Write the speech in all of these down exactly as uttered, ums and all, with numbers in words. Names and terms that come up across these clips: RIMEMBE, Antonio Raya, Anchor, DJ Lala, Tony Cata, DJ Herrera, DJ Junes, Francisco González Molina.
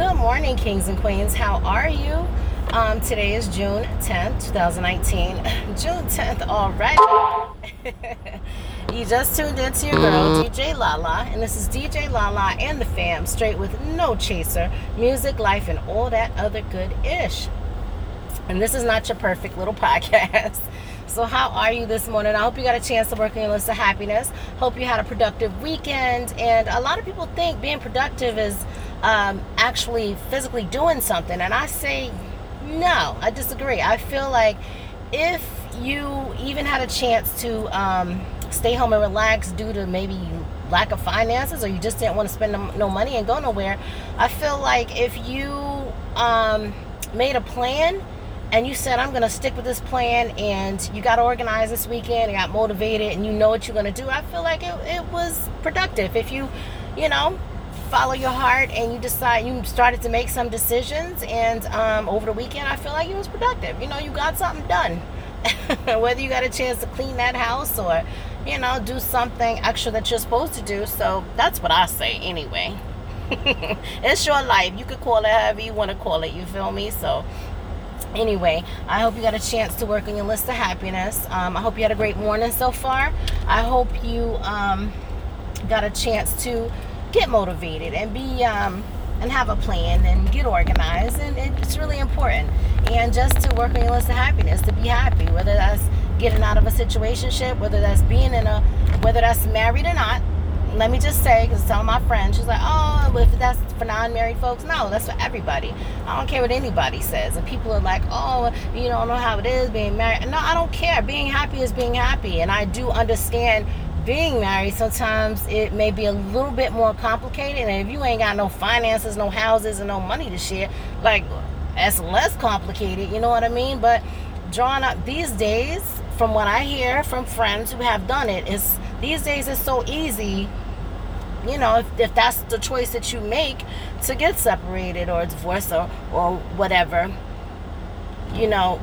Good morning, kings and queens. How are you? Um, today is June tenth, twenty nineteen. June tenth already. You just tuned in to your girl, D J Lala, and this is D J Lala and the fam, straight with no chaser, music, life, and all that other good-ish. And this is not your perfect little podcast. So how are you this morning? I hope you got a chance to work on your list of happiness. Hope you had a productive weekend. And a lot of people think being productive is um, actually physically doing something. And I say, no, I disagree. I feel like if you even had a chance to um, stay home and relax due to maybe lack of finances, or you just didn't want to spend no money and go nowhere, I feel like if you um, made a plan, and you said, I'm going to stick with this plan, and you got organized this weekend, and got motivated, and you know what you're going to do, I feel like it, it was productive. If you, you know, follow your heart, and you decide, you started to make some decisions, and um, over the weekend, I feel like it was productive. You know, you got something done. Whether you got a chance to clean that house, or, you know, do something extra that you're supposed to do. So, that's what I say, anyway. It's your life. You could call it however you want to call it, you feel me? So, anyway, I hope you got a chance to work on your list of happiness. Um, I hope you had a great morning so far. I hope you um, got a chance to get motivated and be um, and have a plan and get organized. And it's really important. And just to work on your list of happiness, to be happy, whether that's getting out of a situationship, whether that's being in a, whether that's married or not. Let me just say, because some of my friends, she's like, oh, if that's for non-married folks, no, that's for everybody. I don't care what anybody says. And people are like, oh, you don't know how it is being married. No, I don't care. Being happy is being happy. And I do understand being married. Sometimes it may be a little bit more complicated. And if you ain't got no finances, no houses, and no money to share, like, that's less complicated. You know what I mean? But drawing up these days, from what I hear from friends who have done it, it's, these days it's so easy. You know, if, if that's the choice that you make, to get separated or divorced or, or whatever, you know.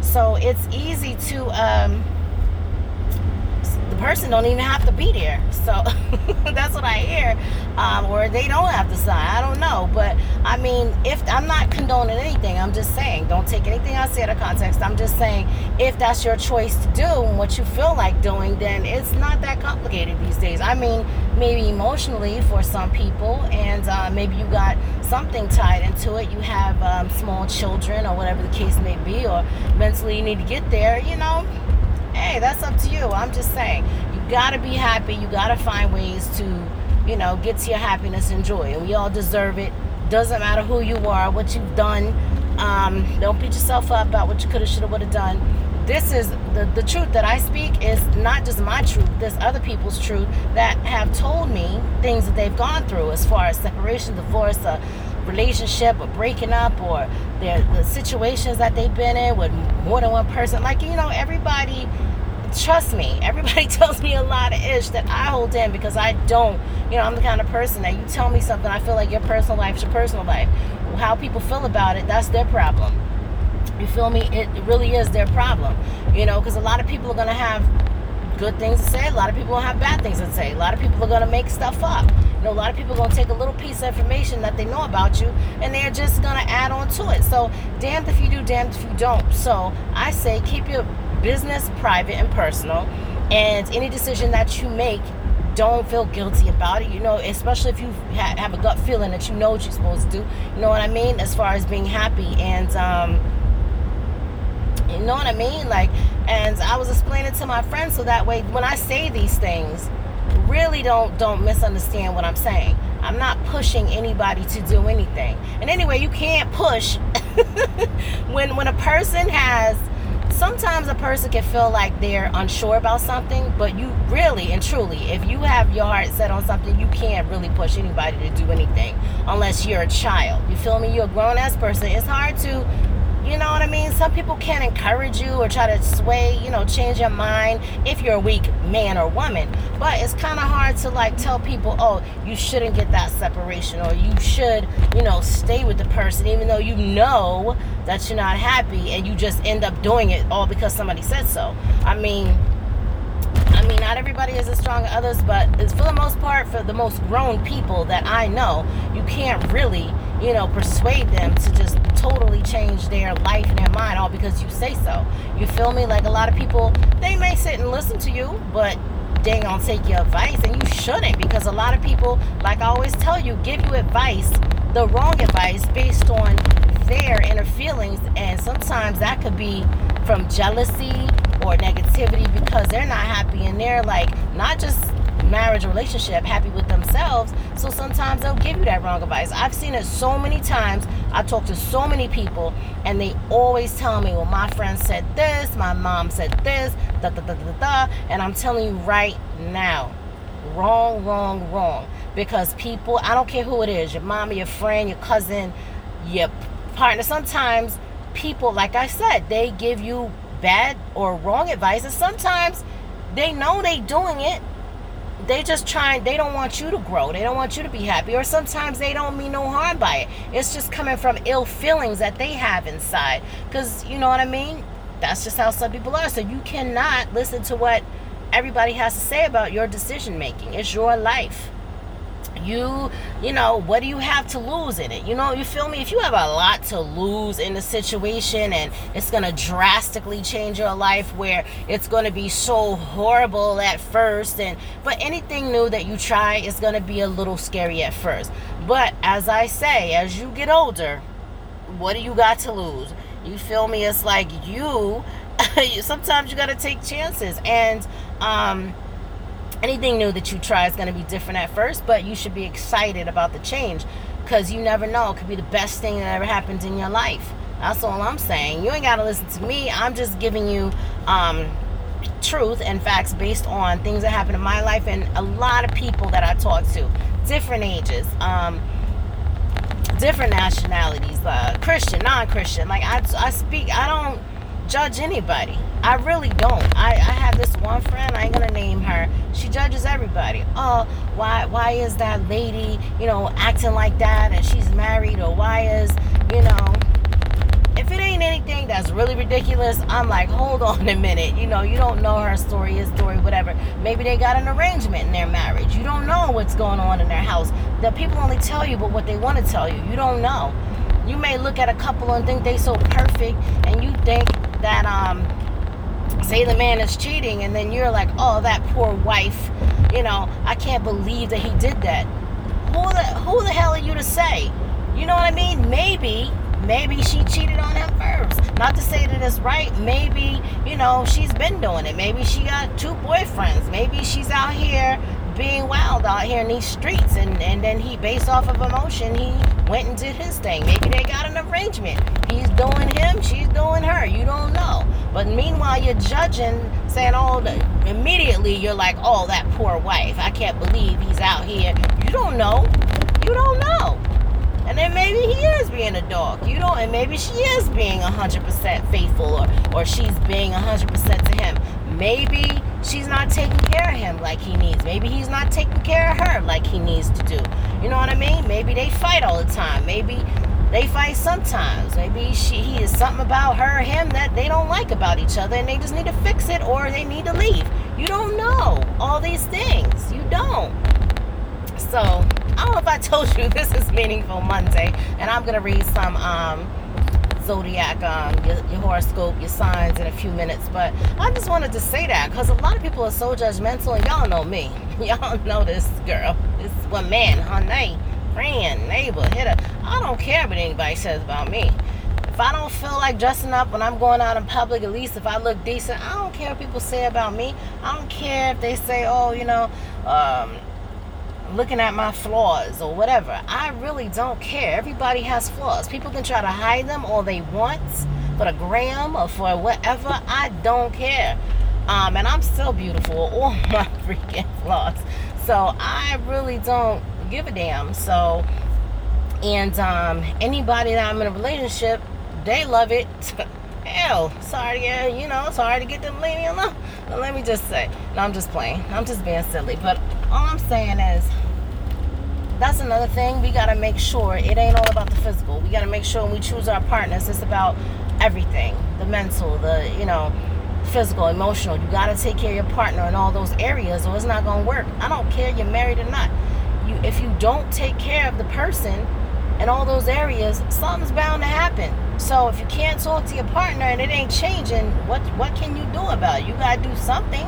So it's easy to, um, the person don't even have to be there. So that's what I hear. Um, or they don't have to sign. I don't know. But, I mean, if I'm not condoning anything. I'm just saying, don't take anything I say out of context. I'm just saying, if that's your choice to do and what you feel like doing, then it's not that complicated these days. I mean, maybe emotionally for some people, and uh, maybe you got something tied into it. You have um, small children or whatever the case may be, or mentally you need to get there, you know. Hey, that's up to you. I'm just saying, you got to be happy. You got to find ways to, you know, get to your happiness and joy. And we all deserve it. Doesn't matter who you are, what you've done. Um, don't beat yourself up about what you could have, should have, would have done. This is the, the truth that I speak is not just my truth. There's other people's truth that have told me things that they've gone through as far as separation, divorce, a relationship, or breaking up, or their, the situations that they've been in with more than one person. Like, you know, everybody, trust me, everybody tells me a lot of ish that I hold in, because I don't, you know, I'm the kind of person that you tell me something, I feel like your personal life is your personal life. How people feel about it, that's their problem. You feel me? It really is their problem, you know, because a lot of people are going to have good things to say. A lot of people will have bad things to say. A lot of people are going to make stuff up. You know, a lot of people are going to take a little piece of information that they know about you, and they're just going to add on to it. So, damned if you do, damned if you don't. So, I say keep your business private and personal, and any decision that you make, don't feel guilty about it, you know, especially if you ha- have a gut feeling that you know what you're supposed to do, you know what I mean, as far as being happy, and, um, you know what I mean, like, and I was explaining to my friends, so that way, when I say these things, really don't, don't misunderstand what I'm saying. I'm not pushing anybody to do anything, and anyway, you can't push, when, when a person has, sometimes a person can feel like they're unsure about something, but you really and truly, if you have your heart set on something, you can't really push anybody to do anything unless you're a child. You feel me? You're a grown-ass person. It's hard to, you know what I mean? Some people can encourage you or try to sway, you know, change your mind if you're a weak man or woman. But it's kind of hard to, like, tell people, oh, you shouldn't get that separation, or you should, you know, stay with the person, even though you know that you're not happy, and you just end up doing it all because somebody said so. I mean, I me, not everybody is as strong as others, but it's for the most part, for the most grown people that I know, you can't really, you know, persuade them to just totally change their life and their mind all because you say so. You feel me? Like a lot of people, they may sit and listen to you, but they don't take your advice, and you shouldn't, because a lot of people, like I always tell you, give you advice, the wrong advice, based on their inner feelings, and sometimes that could be from jealousy or negativity because they're not happy and they're like not just marriage relationship happy with themselves, so sometimes they'll give you that wrong advice. I've seen it so many times. I talk to so many people and they always tell me, well, my friend said this, my mom said this, da da da da da, and I'm telling you right now, wrong, wrong, wrong, because people, I don't care who it is, your mom, your friend, your cousin, your partner, sometimes people, like I said, they give you bad or wrong advice, and sometimes they know they doing it, they just trying, they don't want you to grow, they don't want you to be happy, or sometimes they don't mean no harm by it, it's just coming from ill feelings that they have inside, because, you know what I mean, that's just how some people are. So you cannot listen to what everybody has to say about your decision making. It's your life. You, you know, what do you have to lose in it? You know, you feel me? If you have a lot to lose in the situation and it's going to drastically change your life where it's going to be so horrible at first, and but anything new that you try is going to be a little scary at first. But as I say, as you get older, what do you got to lose? You feel me? It's like you, sometimes you got to take chances, and, um, anything new that you try is going to be different at first, but you should be excited about the change, because you never know. It could be the best thing that ever happened in your life. That's all I'm saying. You ain't got to listen to me. I'm just giving you um, truth and facts based on things that happened in my life and a lot of people that I talk to, different ages, um, different nationalities, uh, Christian, non-Christian. Like I, I speak, I don't judge anybody. I really don't. I, I have this one friend, I ain't gonna name her, she judges everybody. Oh, why why is that lady, you know, acting like that, and she's married, or why is, you know, if it ain't anything that's really ridiculous, I'm like, hold on a minute, you know, you don't know her story, his story, whatever. Maybe they got an arrangement in their marriage. You don't know what's going on in their house. The people only tell you but what they want to tell you. You don't know. You may look at a couple and think they so perfect, and you think that, um, say the man is cheating, and then you're like, oh, that poor wife, you know, I can't believe that he did that. Who the, who the hell are you to say? You know what I mean? Maybe, maybe she cheated on him first. Not to say that it's right. Maybe, you know, she's been doing it. Maybe she got two boyfriends. Maybe she's out here being wild out here in these streets, and, and then he, based off of emotion, he went and did his thing. Maybe they got an arrangement. He's doing him, she's doing her. You don't know. But meanwhile, you're judging, saying, oh, immediately you're like, oh, that poor wife, I can't believe he's out here. You don't know. You don't know. And then maybe he is being a dog. You don't, and maybe she is being one hundred percent faithful, or, or she's being one hundred percent to him. Maybe she's not taking care of him like he needs. Maybe he's not taking care of her like he needs to do. You know what I mean? Maybe they fight all the time. Maybe they fight sometimes. Maybe she, he is something about her or him that they don't like about each other, and they just need to fix it, or they need to leave. You don't know all these things. You don't. So, I don't know if I told you, this is Meaningful Monday, and I'm going to read some um, zodiac, um, your, your horoscope, your signs in a few minutes. But I just wanted to say that, because a lot of people are so judgmental, and y'all know me. Y'all know this girl. This one man, her name. Friend, neighbor, hitter. I don't care what anybody says about me. If I don't feel like dressing up when I'm going out in public, at least if I look decent, I don't care what people say about me. I don't care if they say, oh, you know, um, looking at my flaws or whatever. I really don't care. Everybody has flaws. People can try to hide them all they want for the gram or for whatever. I don't care. Um, and I'm still beautiful, all my freaking flaws. So I really don't give a damn. So, and um, anybody that I'm in a relationship, they love it. Hell, sorry, yeah, you know, it's hard to get them to leave me alone. But let me just say, no, I'm just playing. I'm just being silly. But all I'm saying is, that's another thing. We gotta make sure it ain't all about the physical. We gotta make sure when we choose our partners, it's about everything, the mental, the, you know, physical, emotional. You got to take care of your partner in all those areas or it's not going to work. I don't care you're married or not. You, if you don't take care of the person in all those areas, something's bound to happen. So if you can't talk to your partner and it ain't changing, what what can you do about it? You got to do something.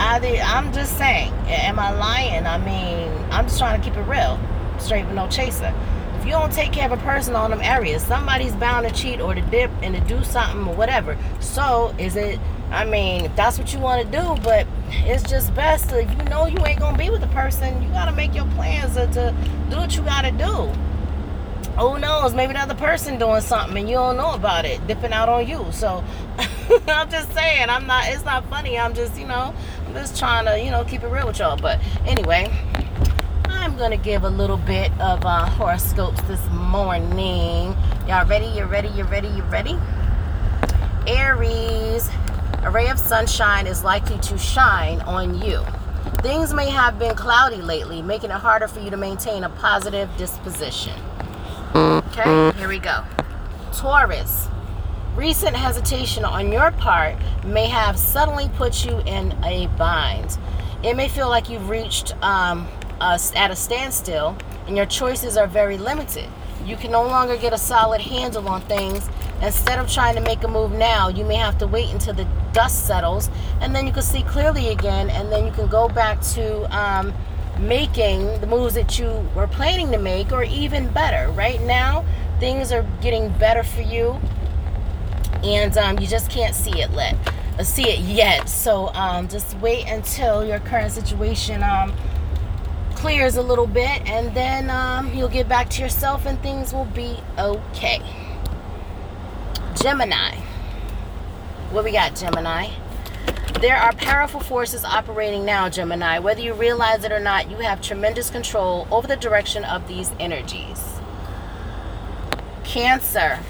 I, I'm just saying, am I lying? I mean, I'm just trying to keep it real, straight with no chaser. If you don't take care of a person on them areas, somebody's bound to cheat or to dip and to do something or whatever. So is it, I mean, if that's what you want to do, but it's just best to, you know, you ain't going to be with the person. You got to make your plans to, to do what you got to do. Who knows? Maybe the other person doing something and you don't know about it, dipping out on you. So I'm just saying, I'm not, it's not funny. I'm just, you know, I'm just trying to, you know, keep it real with y'all. But anyway, I'm going to give a little bit of uh, horoscopes this morning. Y'all ready? You ready? You ready? You ready? Aries, a ray of sunshine is likely to shine on you. Things may have been cloudy lately, making it harder for you to maintain a positive disposition. Okay, here we go. Taurus, recent hesitation on your part may have suddenly put you in a bind. It may feel like you've reached um, a, at a standstill and your choices are very limited. You can no longer get a solid handle on things. Instead of trying to make a move now, you may have to wait until the dust settles and then you can see clearly again and then you can go back to um, making the moves that you were planning to make or even better. Right now, things are getting better for you and um, you just can't see it let, uh, see it yet. So um, just wait until your current situation um, clears a little bit and then um, you'll get back to yourself and things will be okay. Gemini. What we got, Gemini? There are powerful forces operating now, Gemini. Whether you realize it or not, you have tremendous control over the direction of these energies. Cancer.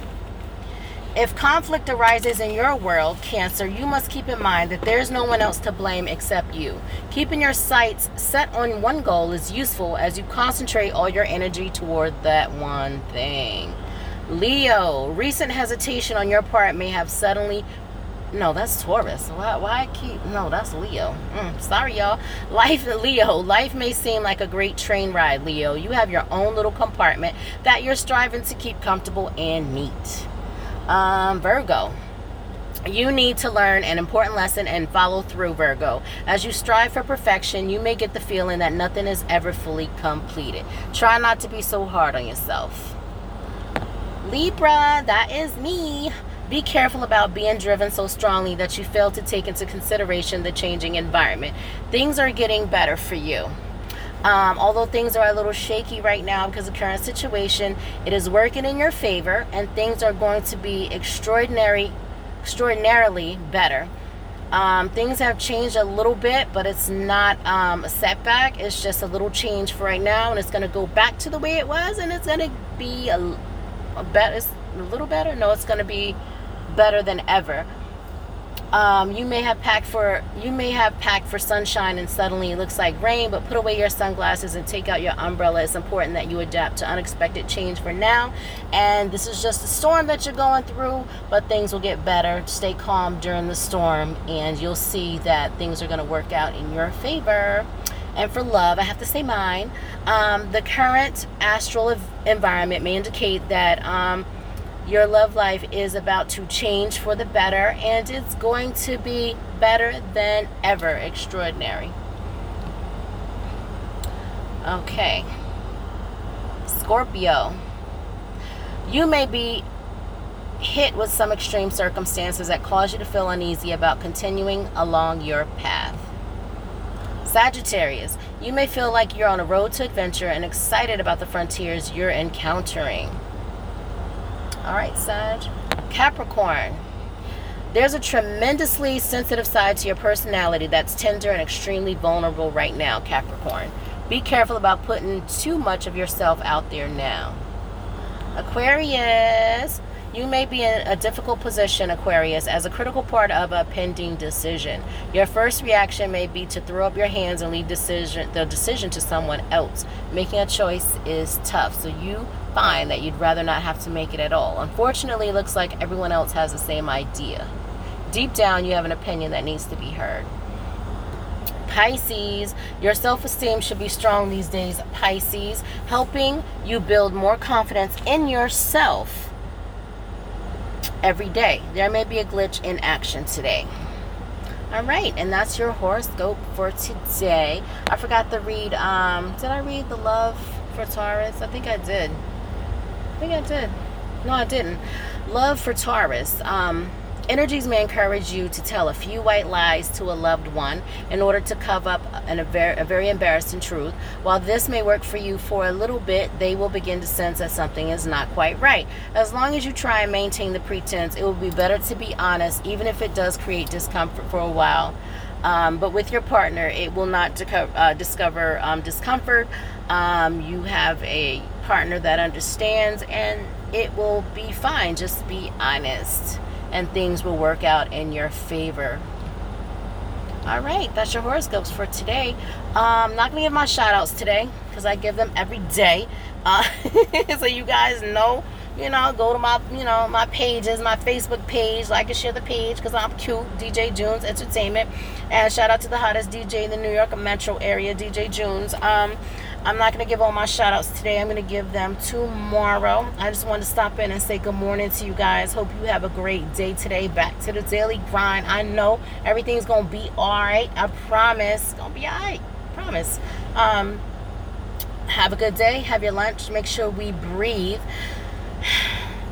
If conflict arises in your world, Cancer, you must keep in mind that there's no one else to blame except you. Keeping your sights set on one goal is useful as you concentrate all your energy toward that one thing. Leo, recent hesitation on your part may have suddenly... No, that's Taurus. Why, why keep... No, that's Leo. Mm, sorry, y'all. Life, Leo. Life may seem like a great train ride, Leo. You have your own little compartment that you're striving to keep comfortable and neat. Um, Virgo. You need to learn an important lesson and follow through, Virgo. As you strive for perfection, you may get the feeling that nothing is ever fully completed. Try not to be so hard on yourself. Libra, that is me. Be careful about being driven so strongly that you fail to take into consideration the changing environment. Things are getting better for you. Um, although things are a little shaky right now because of the current situation, it is working in your favor and things are going to be extraordinary, extraordinarily better. Um, things have changed a little bit, but it's not um, a setback. It's just a little change for right now and it's going to go back to the way it was and it's going to be a, a better, a little better. No, it's going to be better than ever. Um, you may have packed for you may have packed for sunshine and suddenly it looks like rain, but put away your sunglasses and take out your umbrella. It's important that you adapt to unexpected change for now. And this is just a storm that you're going through, but things will get better. Stay calm during the storm and you'll see that things are going to work out in your favor. And for love, I have to say mine. Um, the current astral environment may indicate that um, your love life is about to change for the better, and it's going to be better than ever. Extraordinary. Okay. Scorpio. You may be hit with some extreme circumstances that cause you to feel uneasy about continuing along your path. Sagittarius. You may feel like you're on a road to adventure and excited about the frontiers you're encountering. All right, Sag. Capricorn. There's a tremendously sensitive side to your personality that's tender and extremely vulnerable right now, Capricorn. Be careful about putting too much of yourself out there now. Aquarius. You may be in a difficult position, Aquarius, as a critical part of a pending decision. Your first reaction may be to throw up your hands and leave decision, the decision to someone else. Making a choice is tough, so you find that you'd rather not have to make it at all. Unfortunately, it looks like everyone else has the same idea. deep down you have an opinion that needs to be heard. Pisces, your self-esteem should be strong these days, Pisces, helping you build more confidence in yourself every day. There may be a glitch in action today. All right, and that's your horoscope for today. I forgot to read, um, did I read the love for Taurus? I think I did. I think I did. No, I didn't. Love for Taurus. Um, Energies may encourage you to tell a few white lies to a loved one in order to cover up an, a, very, a very embarrassing truth. While this may work for you for a little bit, they will begin to sense that something is not quite right. As long as you try and maintain the pretense, it will be better to be honest, even if it does create discomfort for a while. Um, but with your partner, it will not deco- uh, discover um, discomfort. Um, you have a partner that understands, and it will be fine. Just be honest, and things will work out in your favor. All right, that's your horoscopes for today. I'm um, not going to give my shout outs today because I give them every day. Uh, so you guys know, you know, go to my, you know, my pages, my Facebook page, like and share the page because I'm cute, D J Junes Entertainment. And shout out to the hottest D J in the New York metro area, D J Junes. Um, I'm not going to give all my shout outs today. I'm going to give them tomorrow. I just wanted to stop in and say good morning to you guys. Hope you have a great day today. Back to the daily grind. I know everything's going to be all right. I promise. It's going to be all right. I promise. Um, have a good day. Have your lunch. Make sure we breathe.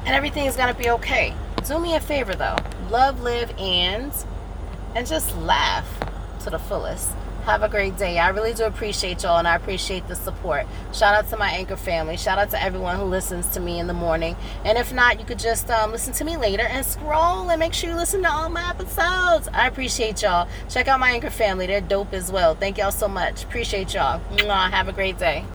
And everything's going to be okay. Do me a favor, though. Love, live, and, and just laugh to the fullest. Have a great day. I really do appreciate y'all, and I appreciate the support. Shout out to my Anchor family. Shout out to everyone who listens to me in the morning. And if not, you could just um, listen to me later and scroll and make sure you listen to all my episodes. I appreciate y'all. Check out my Anchor family. They're dope as well. Thank y'all so much. Appreciate y'all. Mwah. Have a great day.